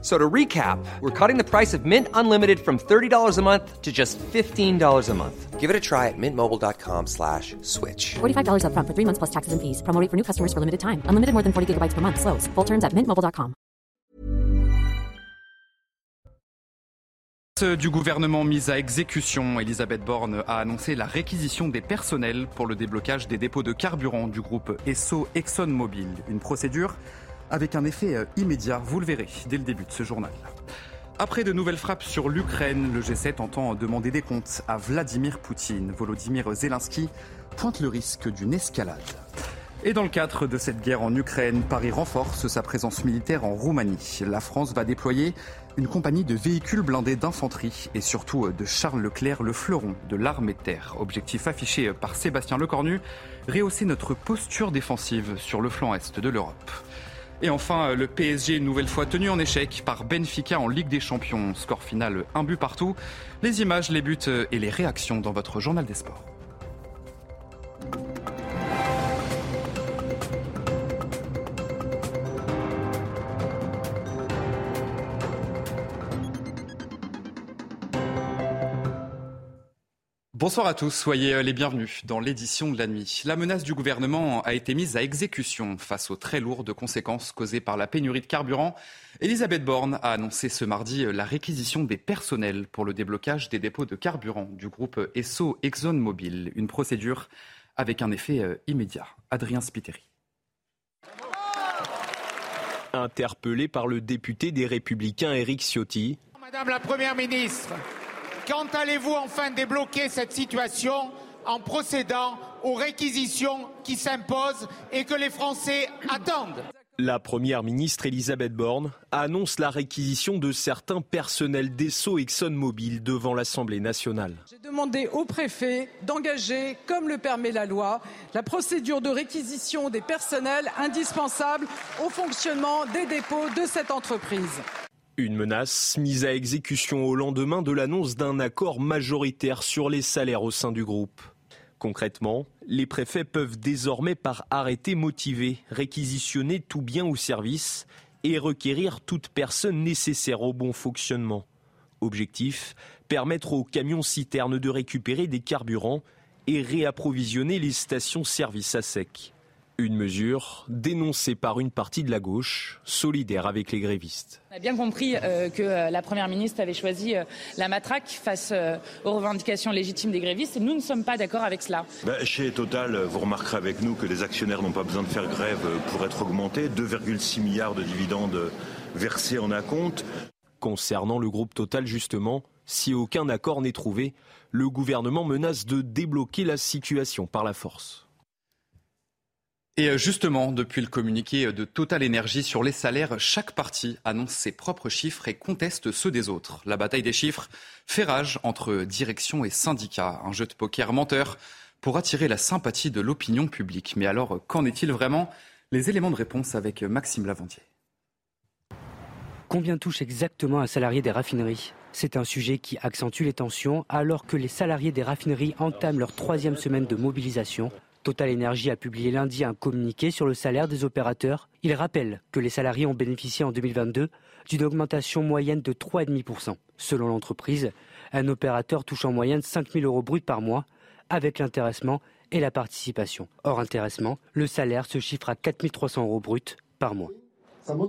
So to recap, we're cutting the price of Mint Unlimited from $30 a month to just $15 a month. Give it a try at mintmobile.com/switch. $45 up front for 3 months plus taxes and fees. Promo rate for new customers for limited time. Unlimited more than 40 gigabytes per month. Slows full terms at mintmobile.com. Du gouvernement mise à exécution, Elisabeth Borne a annoncé la réquisition des personnels pour le déblocage des dépôts de carburant du groupe ESSO ExxonMobil. Une procédure avec un effet immédiat, vous le verrez dès le début de ce journal. Après de nouvelles frappes sur l'Ukraine, le G7 entend demander des comptes à Vladimir Poutine. Volodymyr Zelensky pointe le risque d'une escalade. Et dans le cadre de cette guerre en Ukraine, Paris renforce sa présence militaire en Roumanie. La France va déployer une compagnie de véhicules blindés d'infanterie et surtout de Charles Leclerc, le fleuron de l'armée de terre. Objectif affiché par Sébastien Lecornu, rehausser notre posture défensive sur le flanc est de l'Europe. Et enfin, le PSG, une nouvelle fois tenu en échec par Benfica en Ligue des Champions. Score final, 1 but partout. Les images, les buts et les réactions dans votre journal des sports. Bonsoir à tous, soyez les bienvenus dans l'édition de la nuit. La menace du gouvernement a été mise à exécution face aux très lourdes conséquences causées par la pénurie de carburant. Elisabeth Borne a annoncé ce mardi la réquisition des personnels pour le déblocage des dépôts de carburant du groupe ESSO ExxonMobil. Une procédure avec un effet immédiat. Adrien Spiteri. Interpellé par le député des Républicains Éric Ciotti. Madame la Première ministre, quand allez-vous enfin débloquer cette situation en procédant aux réquisitions qui s'imposent et que les Français attendent ? La Première ministre Elisabeth Borne annonce la réquisition de certains personnels d'ESSO ExxonMobil devant l'Assemblée nationale. J'ai demandé au préfet d'engager, comme le permet la loi, la procédure de réquisition des personnels indispensables au fonctionnement des dépôts de cette entreprise. Une menace mise à exécution au lendemain de l'annonce d'un accord majoritaire sur les salaires au sein du groupe. Concrètement, les préfets peuvent désormais par arrêté motivé réquisitionner tout bien ou service et requérir toute personne nécessaire au bon fonctionnement. Objectif, permettre aux camions-citernes de récupérer des carburants et réapprovisionner les stations-service à sec. Une mesure dénoncée par une partie de la gauche, solidaire avec les grévistes. On a bien compris que la Première ministre avait choisi la matraque face aux revendications légitimes des grévistes et nous ne sommes pas d'accord avec cela. Chez Total, vous remarquerez avec nous que les actionnaires n'ont pas besoin de faire grève pour être augmentés. 2,6 milliards de dividendes versés en acompte. Concernant le groupe Total justement, si aucun accord n'est trouvé, le gouvernement menace de débloquer la situation par la force. Et justement, depuis le communiqué de Total Énergie sur les salaires, chaque parti annonce ses propres chiffres et conteste ceux des autres. La bataille des chiffres fait rage entre direction et syndicats. Un jeu de poker menteur pour attirer la sympathie de l'opinion publique. Mais alors, qu'en est-il vraiment ? Les éléments de réponse avec Maxime Lavandier. Combien touche exactement un salarié des raffineries ? C'est un sujet qui accentue les tensions alors que les salariés des raffineries entament leur 3e semaine de mobilisation. Total Énergie a publié lundi un communiqué sur le salaire des opérateurs. Il rappelle que les salariés ont bénéficié en 2022 d'une augmentation moyenne de 3,5%. Selon l'entreprise, un opérateur touche en moyenne 5 000 € bruts par mois avec l'intéressement et la participation. Hors intéressement, le salaire se chiffre à 4 300 € bruts par mois.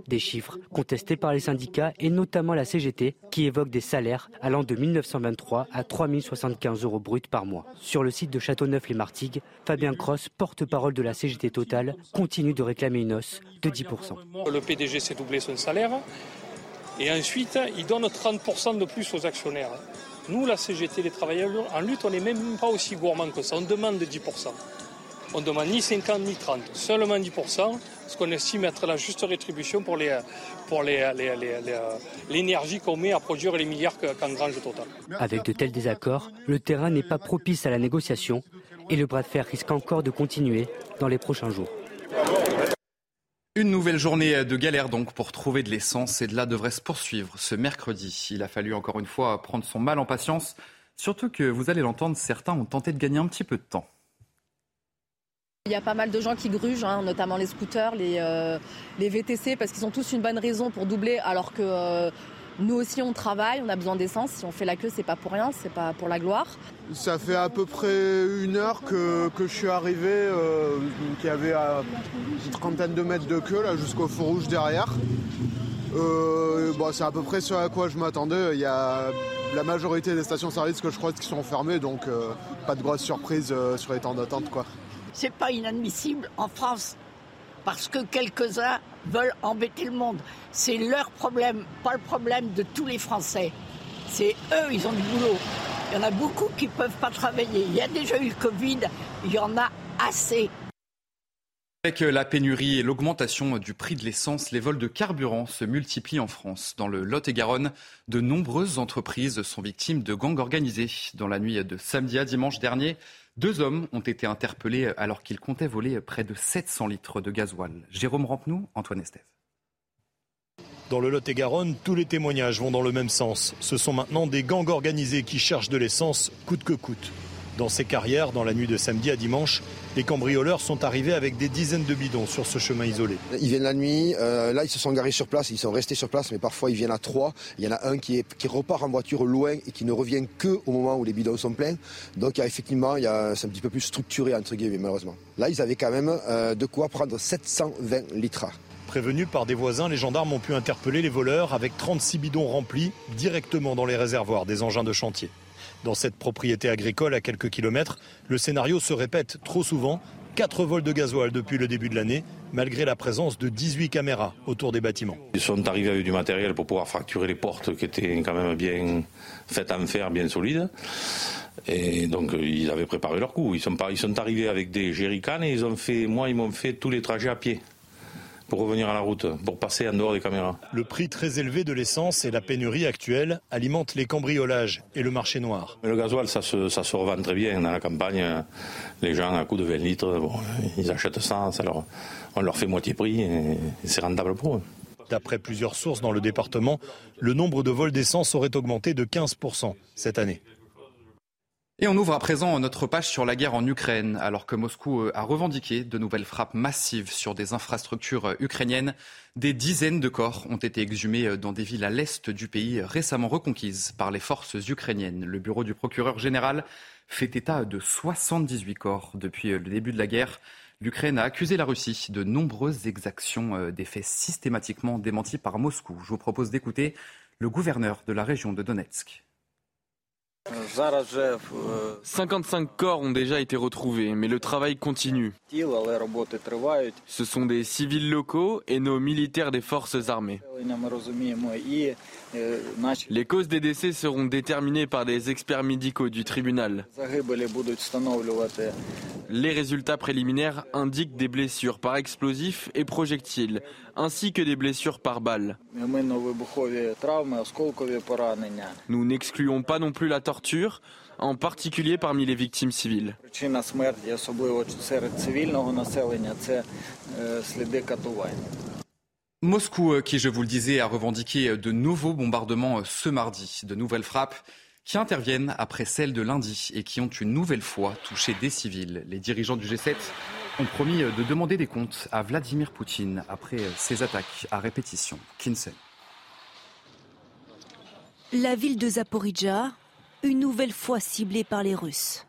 Des chiffres contestés par les syndicats et notamment la CGT qui évoque des salaires allant de 1923 à 3 075 € bruts par mois. Sur le site de Châteauneuf-les-Martigues, Fabien Cros, porte-parole de la CGT Total, continue de réclamer une hausse de 10%. Le PDG s'est doublé son salaire et ensuite il donne 30% de plus aux actionnaires. Nous, la CGT, les travailleurs en lutte, on n'est même pas aussi gourmands que ça, on demande 10%. On ne demande ni 50 ni 30, seulement 10%, ce qu'on estime être la juste rétribution pour l'énergie qu'on met à produire les milliards qu'engrange Total. Avec de tels désaccords, le terrain n'est pas propice à la négociation et le bras de fer risque encore de continuer dans les prochains jours. Une nouvelle journée de galère donc pour trouver de l'essence et de là devrait se poursuivre ce mercredi. Il a fallu encore une fois prendre son mal en patience, surtout que vous allez l'entendre, certains ont tenté de gagner un petit peu de temps. Il y a pas mal de gens qui grugent, notamment les scooters, les VTC, parce qu'ils ont tous une bonne raison pour doubler alors que... Nous aussi on travaille, on a besoin d'essence, si on fait la queue c'est pas pour rien, c'est pas pour la gloire. Ça fait à peu près une heure que je suis arrivé, qu'il y avait une trentaine de mètres de queue là, jusqu'au feu rouge derrière. C'est à peu près ce à quoi je m'attendais, il y a la majorité des stations-service que je crois qui sont fermées, donc pas de grosses surprises sur les temps d'attente quoi. C'est pas inadmissible en France. Parce que quelques-uns veulent embêter le monde. C'est leur problème, pas le problème de tous les Français. C'est eux, ils ont du boulot. Il y en a beaucoup qui ne peuvent pas travailler. Il y a déjà eu le Covid, il y en a assez. Avec la pénurie et l'augmentation du prix de l'essence, les vols de carburant se multiplient en France. Dans le Lot-et-Garonne, de nombreuses entreprises sont victimes de gangs organisés. Dans la nuit de samedi à dimanche dernier, 2 hommes ont été interpellés alors qu'ils comptaient voler près de 700 litres de gasoil. Jérôme Rampenoux, Antoine Estève. Dans le Lot-et-Garonne, tous les témoignages vont dans le même sens. Ce sont maintenant des gangs organisés qui cherchent de l'essence coûte que coûte. Dans ces carrières, dans la nuit de samedi à dimanche, les cambrioleurs sont arrivés avec des dizaines de bidons sur ce chemin isolé. Ils viennent la nuit, là ils se sont garés sur place, ils sont restés sur place, mais parfois ils viennent à 3. Il y en a un qui repart en voiture loin et qui ne revient que au moment où les bidons sont pleins. Donc effectivement, c'est un petit peu plus structuré entre guillemets malheureusement. Là ils avaient quand même de quoi prendre 720 litres. Prévenus par des voisins, les gendarmes ont pu interpeller les voleurs avec 36 bidons remplis directement dans les réservoirs des engins de chantier. Dans cette propriété agricole à quelques kilomètres, le scénario se répète trop souvent. 4 vols de gasoil depuis le début de l'année, malgré la présence de 18 caméras autour des bâtiments. Ils sont arrivés avec du matériel pour pouvoir fracturer les portes qui étaient quand même bien faites en fer, bien solides. Et donc ils avaient préparé leur coup. Ils sont arrivés avec des jerrycans et ils m'ont fait tous les trajets à pied. Pour revenir à la route, pour passer en dehors des caméras. Le prix très élevé de l'essence et la pénurie actuelle alimentent les cambriolages et le marché noir. Le gasoil, ça se revend très bien. Dans la campagne, les gens, à coup de 20 litres, ils achètent ça, on leur fait moitié prix et c'est rentable pour eux. D'après plusieurs sources dans le département, le nombre de vols d'essence aurait augmenté de 15% cette année. Et on ouvre à présent notre page sur la guerre en Ukraine, alors que Moscou a revendiqué de nouvelles frappes massives sur des infrastructures ukrainiennes. Des dizaines de corps ont été exhumés dans des villes à l'est du pays récemment reconquises par les forces ukrainiennes. Le bureau du procureur général fait état de 78 corps depuis le début de la guerre. L'Ukraine a accusé la Russie de nombreuses exactions, des faits systématiquement démentis par Moscou. Je vous propose d'écouter le gouverneur de la région de Donetsk. 55 corps ont déjà été retrouvés, mais le travail continue. Ce sont des civils locaux et nos militaires des forces armées. Les causes des décès seront déterminées par des experts médicaux du tribunal. Les résultats préliminaires indiquent des blessures par explosifs et projectiles, ainsi que des blessures par balles. Nous n'excluons pas non plus la torture, en particulier parmi les victimes civiles. Moscou, qui, je vous le disais, a revendiqué de nouveaux bombardements ce mardi, de nouvelles frappes qui interviennent après celles de lundi et qui ont une nouvelle fois touché des civils. Les dirigeants du G7 ont promis de demander des comptes à Vladimir Poutine après ces attaques à répétition. Quince. La ville de Zaporizhzhia, une nouvelle fois ciblée par les Russes.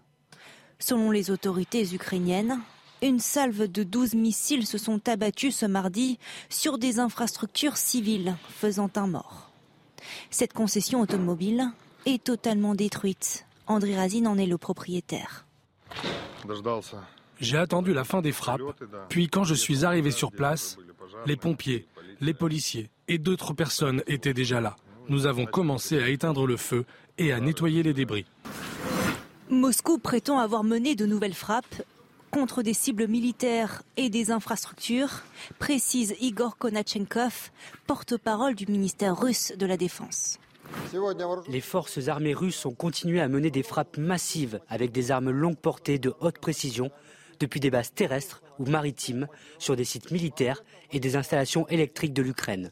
Selon les autorités ukrainiennes, une salve de 12 missiles se sont abattus ce mardi sur des infrastructures civiles, faisant un mort. Cette concession automobile est totalement détruite. Andriy Razine en est le propriétaire. J'ai attendu la fin des frappes, puis quand je suis arrivé sur place, les pompiers, les policiers et d'autres personnes étaient déjà là. Nous avons commencé à éteindre le feu et à nettoyer les débris. Moscou prétend avoir mené de nouvelles frappes contre des cibles militaires et des infrastructures, précise Igor Konachenkov, porte-parole du ministère russe de la Défense. Les forces armées russes ont continué à mener des frappes massives avec des armes longue portée de haute précision depuis des bases terrestres ou maritimes sur des sites militaires et des installations électriques de l'Ukraine.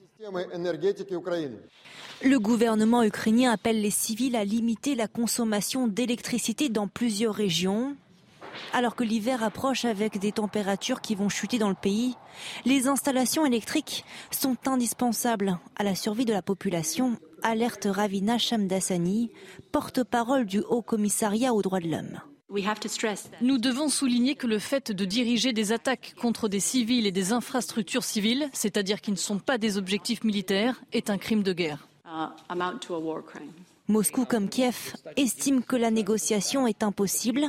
Le gouvernement ukrainien appelle les civils à limiter la consommation d'électricité dans plusieurs régions. Alors que l'hiver approche avec des températures qui vont chuter dans le pays, les installations électriques sont indispensables à la survie de la population, alerte Ravina Shamdasani, porte-parole du Haut Commissariat aux droits de l'homme. Nous devons souligner que le fait de diriger des attaques contre des civils et des infrastructures civiles, c'est-à-dire qui ne sont pas des objectifs militaires, est un crime de guerre. Moscou comme Kiev estime que la négociation est impossible.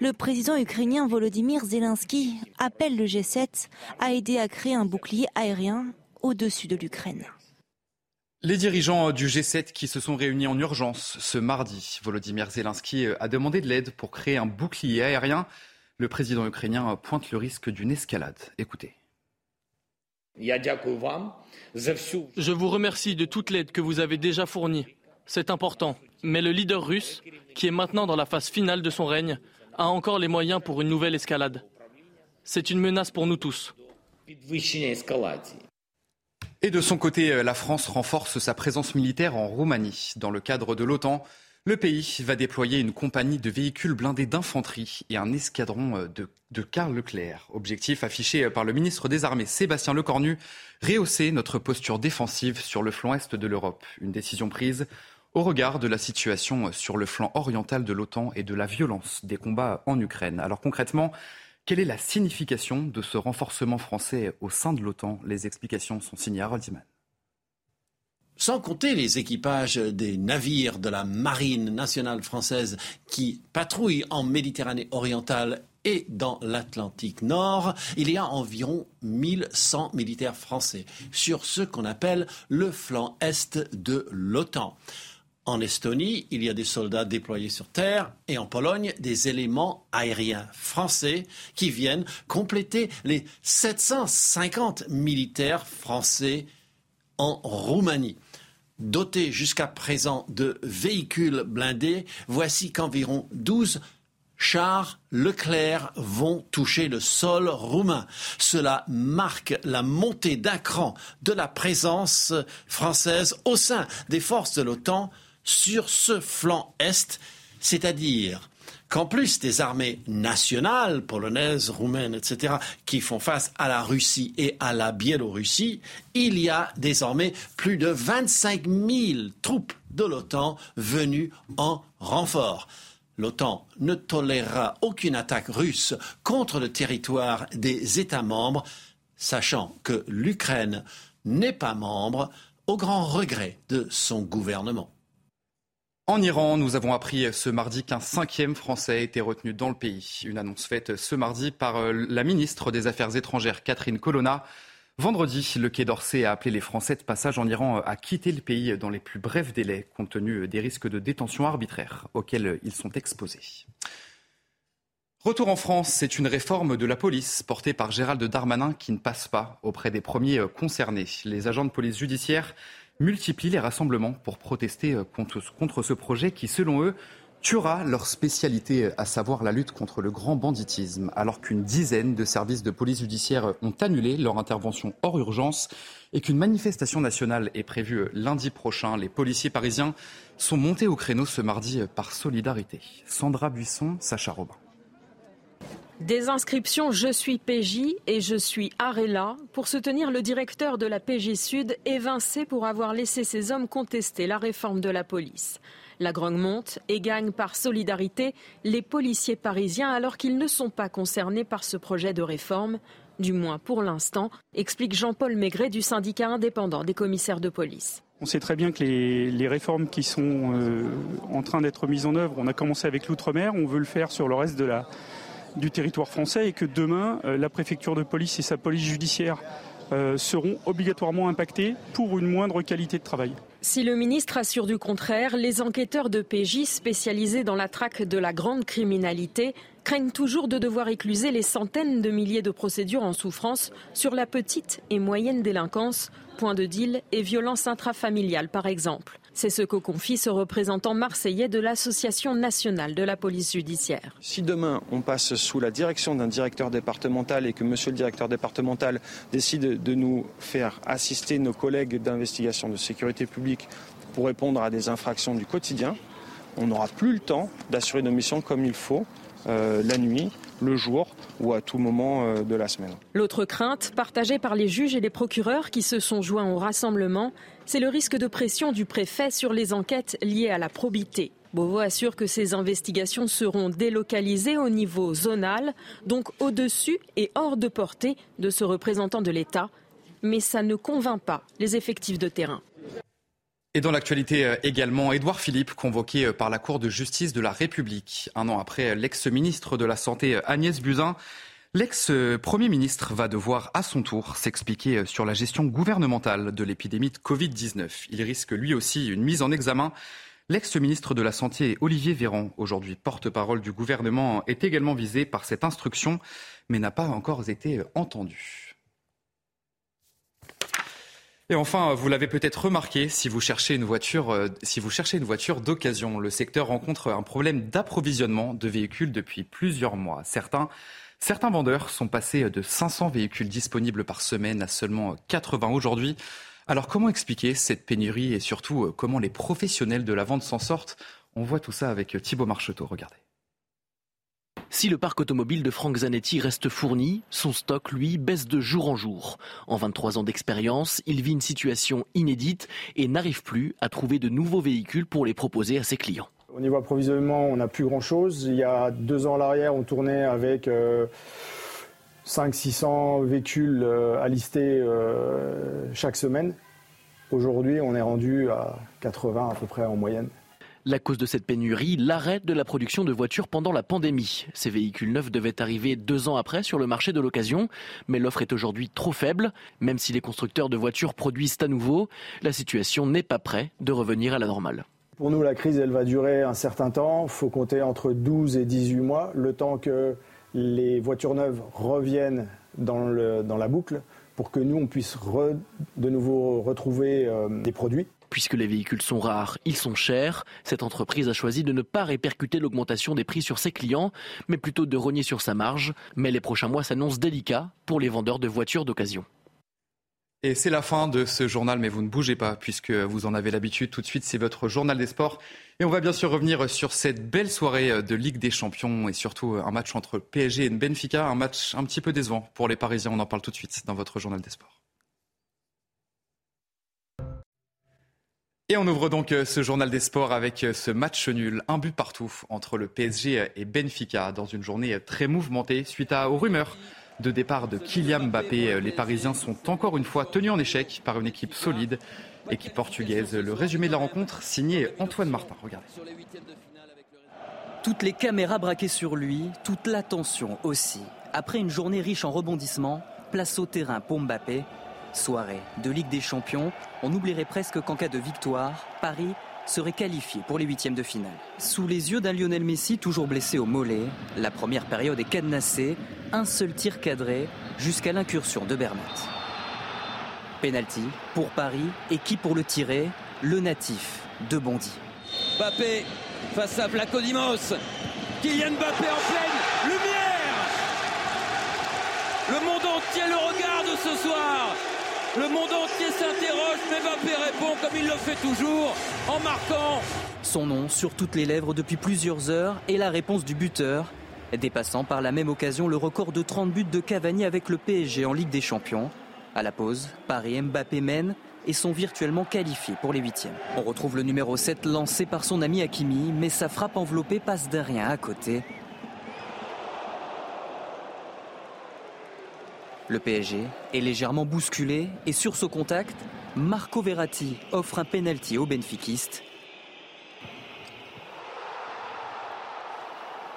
Le président ukrainien Volodymyr Zelensky appelle le G7 à aider à créer un bouclier aérien au-dessus de l'Ukraine. Les dirigeants du G7 qui se sont réunis en urgence ce mardi. Volodymyr Zelensky a demandé de l'aide pour créer un bouclier aérien. Le président ukrainien pointe le risque d'une escalade. Écoutez. Je vous remercie de toute l'aide que vous avez déjà fournie. C'est important. Mais le leader russe, qui est maintenant dans la phase finale de son règne, a encore les moyens pour une nouvelle escalade. C'est une menace pour nous tous. Et de son côté, la France renforce sa présence militaire en Roumanie. Dans le cadre de l'OTAN, le pays va déployer une compagnie de véhicules blindés d'infanterie et un escadron de Carl Leclerc. Objectif affiché par le ministre des Armées, Sébastien Lecornu, rehausser notre posture défensive sur le flanc est de l'Europe. Une décision prise au regard de la situation sur le flanc oriental de l'OTAN et de la violence des combats en Ukraine. Alors concrètement, quelle est la signification de ce renforcement français au sein de l'OTAN ? Les explications sont signées à Roldman. Sans compter les équipages des navires de la marine nationale française qui patrouillent en Méditerranée orientale et dans l'Atlantique Nord, il y a environ 1100 militaires français sur ce qu'on appelle le flanc est de l'OTAN. En Estonie, il y a des soldats déployés sur terre et en Pologne, des éléments aériens français qui viennent compléter les 750 militaires français en Roumanie. Dotés jusqu'à présent de véhicules blindés, voici qu'environ 12 chars Leclerc vont toucher le sol roumain. Cela marque la montée d'un cran de la présence française au sein des forces de l'OTAN sur ce flanc est, c'est-à-dire qu'en plus des armées nationales, polonaises, roumaines, etc., qui font face à la Russie et à la Biélorussie, il y a désormais plus de 25 000 troupes de l'OTAN venues en renfort. L'OTAN ne tolérera aucune attaque russe contre le territoire des États membres, sachant que l'Ukraine n'est pas membre, au grand regret de son gouvernement. En Iran, nous avons appris ce mardi qu'un 5e Français était retenu dans le pays. Une annonce faite ce mardi par la ministre des Affaires étrangères, Catherine Colonna. Vendredi, le Quai d'Orsay a appelé les Français de passage en Iran à quitter le pays dans les plus brefs délais, compte tenu des risques de détention arbitraire auxquels ils sont exposés. Retour en France, c'est une réforme de la police portée par Gérald Darmanin qui ne passe pas auprès des premiers concernés. Les agents de police judiciaire multiplient les rassemblements pour protester contre ce projet qui, selon eux, tuera leur spécialité, à savoir la lutte contre le grand banditisme. Alors qu'une dizaine de services de police judiciaire ont annulé leur intervention hors urgence et qu'une manifestation nationale est prévue lundi prochain, les policiers parisiens sont montés au créneau ce mardi par solidarité. Sandra Buisson, Sacha Robin. Des inscriptions « Je suis PJ » et « Je suis Arella » pour soutenir le directeur de la PJ Sud, évincé pour avoir laissé ses hommes contester la réforme de la police. La grogne monte et gagne par solidarité les policiers parisiens alors qu'ils ne sont pas concernés par ce projet de réforme, du moins pour l'instant, explique Jean-Paul Maigret du syndicat indépendant des commissaires de police. On sait très bien que les réformes qui sont en train d'être mises en œuvre, on a commencé avec l'outre-mer, on veut le faire sur le reste du territoire français et que demain, la préfecture de police et sa police judiciaire seront obligatoirement impactés pour une moindre qualité de travail. Si le ministre assure du contraire, les enquêteurs de PJ spécialisés dans la traque de la grande criminalité craignent toujours de devoir écluser les centaines de milliers de procédures en souffrance sur la petite et moyenne délinquance, points de deal et violences intrafamiliales par exemple. C'est ce que confie ce représentant marseillais de l'Association nationale de la police judiciaire. Si demain on passe sous la direction d'un directeur départemental et que monsieur le directeur départemental décide de nous faire assister nos collègues d'investigation de sécurité publique pour répondre à des infractions du quotidien, on n'aura plus le temps d'assurer nos missions comme il faut, la nuit, le jour ou à tout moment de la semaine. L'autre crainte, partagée par les juges et les procureurs qui se sont joints au rassemblement, c'est le risque de pression du préfet sur les enquêtes liées à la probité. Beauvau assure que ces investigations seront délocalisées au niveau zonal, donc au-dessus et hors de portée de ce représentant de l'État. Mais ça ne convainc pas les effectifs de terrain. Et dans l'actualité également, Édouard Philippe, convoqué par la Cour de justice de la République. Un an après l'ex-ministre de la Santé Agnès Buzyn, l'ex-premier ministre va devoir à son tour s'expliquer sur la gestion gouvernementale de l'épidémie de Covid-19. Il risque lui aussi une mise en examen. L'ex-ministre de la Santé Olivier Véran, aujourd'hui porte-parole du gouvernement, est également visé par cette instruction, mais n'a pas encore été entendu. Et enfin, vous l'avez peut-être remarqué, si vous cherchez une voiture d'occasion, le secteur rencontre un problème d'approvisionnement de véhicules depuis plusieurs mois. Certains vendeurs sont passés de 500 véhicules disponibles par semaine à seulement 80 aujourd'hui. Alors comment expliquer cette pénurie et surtout comment les professionnels de la vente s'en sortent? On voit tout ça avec Thibaut Marcheteau, regardez. Si le parc automobile de Franck Zanetti reste fourni, son stock, lui, baisse de jour en jour. En 23 ans d'expérience, il vit une situation inédite et n'arrive plus à trouver de nouveaux véhicules pour les proposer à ses clients. Au niveau approvisionnement, on n'a plus grand-chose. Il y a 2 ans à l'arrière, on tournait avec 500-600 véhicules à lister chaque semaine. Aujourd'hui, on est rendu à 80 à peu près en moyenne. La cause de cette pénurie, l'arrêt de la production de voitures pendant la pandémie. Ces véhicules neufs devaient arriver 2 ans après sur le marché de l'occasion, mais l'offre est aujourd'hui trop faible. Même si les constructeurs de voitures produisent à nouveau, la situation n'est pas près de revenir à la normale. Pour nous, la crise, elle va durer un certain temps. Il faut compter entre 12 et 18 mois, le temps que les voitures neuves reviennent dans la boucle pour que nous, on puisse de nouveau retrouver des produits. Puisque les véhicules sont rares, ils sont chers. Cette entreprise a choisi de ne pas répercuter l'augmentation des prix sur ses clients, mais plutôt de rogner sur sa marge. Mais les prochains mois s'annoncent délicats pour les vendeurs de voitures d'occasion. Et c'est la fin de ce journal, mais vous ne bougez pas, puisque vous en avez l'habitude. Tout de suite, c'est votre journal des sports. Et on va bien sûr revenir sur cette belle soirée de Ligue des Champions et surtout un match entre PSG et Benfica. Un match un petit peu décevant pour les Parisiens. On en parle tout de suite dans votre journal des sports. Et on ouvre donc ce journal des sports avec ce match nul, 1 but partout entre le PSG et Benfica dans une journée très mouvementée suite aux rumeurs de départ de Kylian Mbappé. Les Parisiens sont encore une fois tenus en échec par une équipe solide, équipe portugaise. Le résumé de la rencontre signé Antoine Martin. Regardez. Toutes les caméras braquées sur lui, toute l'attention aussi. Après une journée riche en rebondissements, place au terrain pour Mbappé. Soirée de Ligue des Champions, on oublierait presque qu'en cas de victoire, Paris serait qualifié pour les 8e de finale. Sous les yeux d'un Lionel Messi toujours blessé au mollet, la première période est cadenassée, un seul tir cadré jusqu'à l'incursion de Bernat. Penalty pour Paris et qui pour le tirer? Le natif de Bondy. Mbappé face à Vlachodimos, Kylian Mbappé en pleine lumière. Le monde entier le regarde ce soir. Le monde entier s'interroge, mais Mbappé répond comme il le fait toujours, en marquant. Son nom sur toutes les lèvres depuis plusieurs heures et la réponse du buteur, dépassant par la même occasion le record de 30 buts de Cavani avec le PSG en Ligue des Champions. À la pause, Paris et Mbappé mènent et sont virtuellement qualifiés pour les 8e. On retrouve le numéro 7 lancé par son ami Hakimi, mais sa frappe enveloppée passe d'un rien à côté. Le PSG est légèrement bousculé et sur ce contact, Marco Verratti offre un pénalty au Benfiquiste.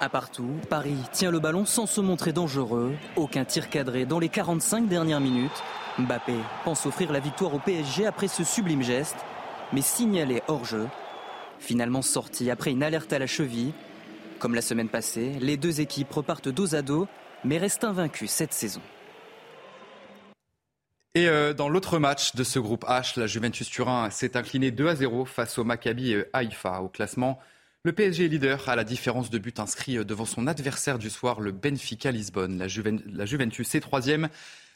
1 partout, Paris tient le ballon sans se montrer dangereux. Aucun tir cadré dans les 45 dernières minutes. Mbappé pense offrir la victoire au PSG après ce sublime geste, mais signalé hors-jeu. Finalement sorti après une alerte à la cheville. Comme la semaine passée, les 2 équipes repartent dos à dos, mais restent invaincues cette saison. Et dans l'autre match de ce groupe H, la Juventus Turin s'est inclinée 2-0 face au Maccabi Haïfa. Au classement, le PSG est leader à la différence de buts inscrits devant son adversaire du soir, le Benfica Lisbonne. La Juventus est 3e,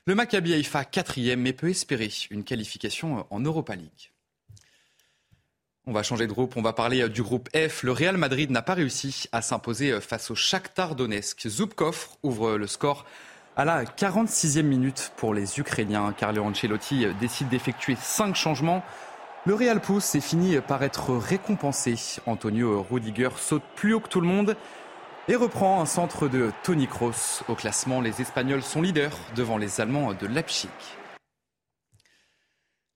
le Maccabi Haïfa 4e, mais peut espérer une qualification en Europa League. On va changer de groupe, on va parler du groupe F. Le Real Madrid n'a pas réussi à s'imposer face au Shakhtar Donetsk. Zubkov ouvre le score à la 46e minute pour les Ukrainiens. Carlo Ancelotti décide d'effectuer 5 changements. Le Real pousse et finit par être récompensé. Antonio Rudiger saute plus haut que tout le monde et reprend un centre de Toni Kroos. Au classement, les Espagnols sont leaders devant les Allemands de Leipzig.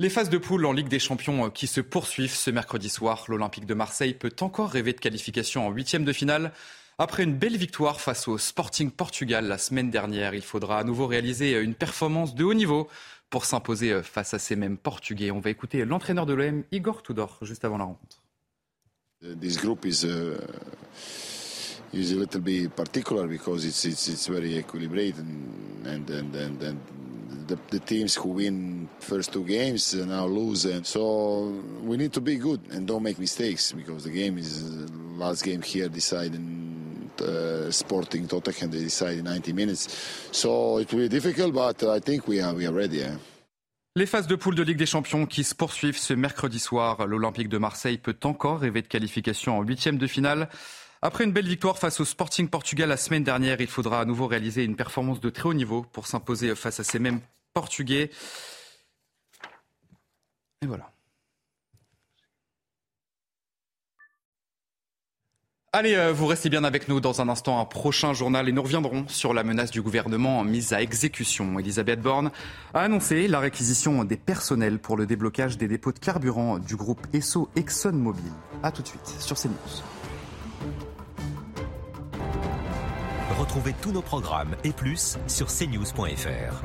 Les phases de poule en Ligue des Champions qui se poursuivent ce mercredi soir. L'Olympique de Marseille peut encore rêver de qualification en 8e de finale. Après une belle victoire face au Sporting Portugal la semaine dernière, il faudra à nouveau réaliser une performance de haut niveau pour s'imposer face à ces mêmes Portugais. On va écouter l'entraîneur de l'OM, Igor Tudor, juste avant la rencontre. This group is a little bit particular because it's very equilibrated and the teams who win first two games now lose, and so we need to be good and don't make mistakes because the game is last game here deciding. Sporting Tottenham, they decide in 90 minutes. So it will be difficult, but I think we are ready. Yeah. Les phases de poule de Ligue des Champions qui se poursuivent ce mercredi soir. L'Olympique de Marseille peut encore rêver de qualification en 8e de finale. Après une belle victoire face au Sporting Portugal la semaine dernière, il faudra à nouveau réaliser une performance de très haut niveau pour s'imposer face à ces mêmes Portugais. Et voilà. Allez, vous restez bien avec nous dans un instant, un prochain journal et nous reviendrons sur la menace du gouvernement mise à exécution. Elisabeth Borne a annoncé la réquisition des personnels pour le déblocage des dépôts de carburant du groupe ESSO ExxonMobil. A tout de suite sur CNews. Retrouvez tous nos programmes et plus sur cnews.fr.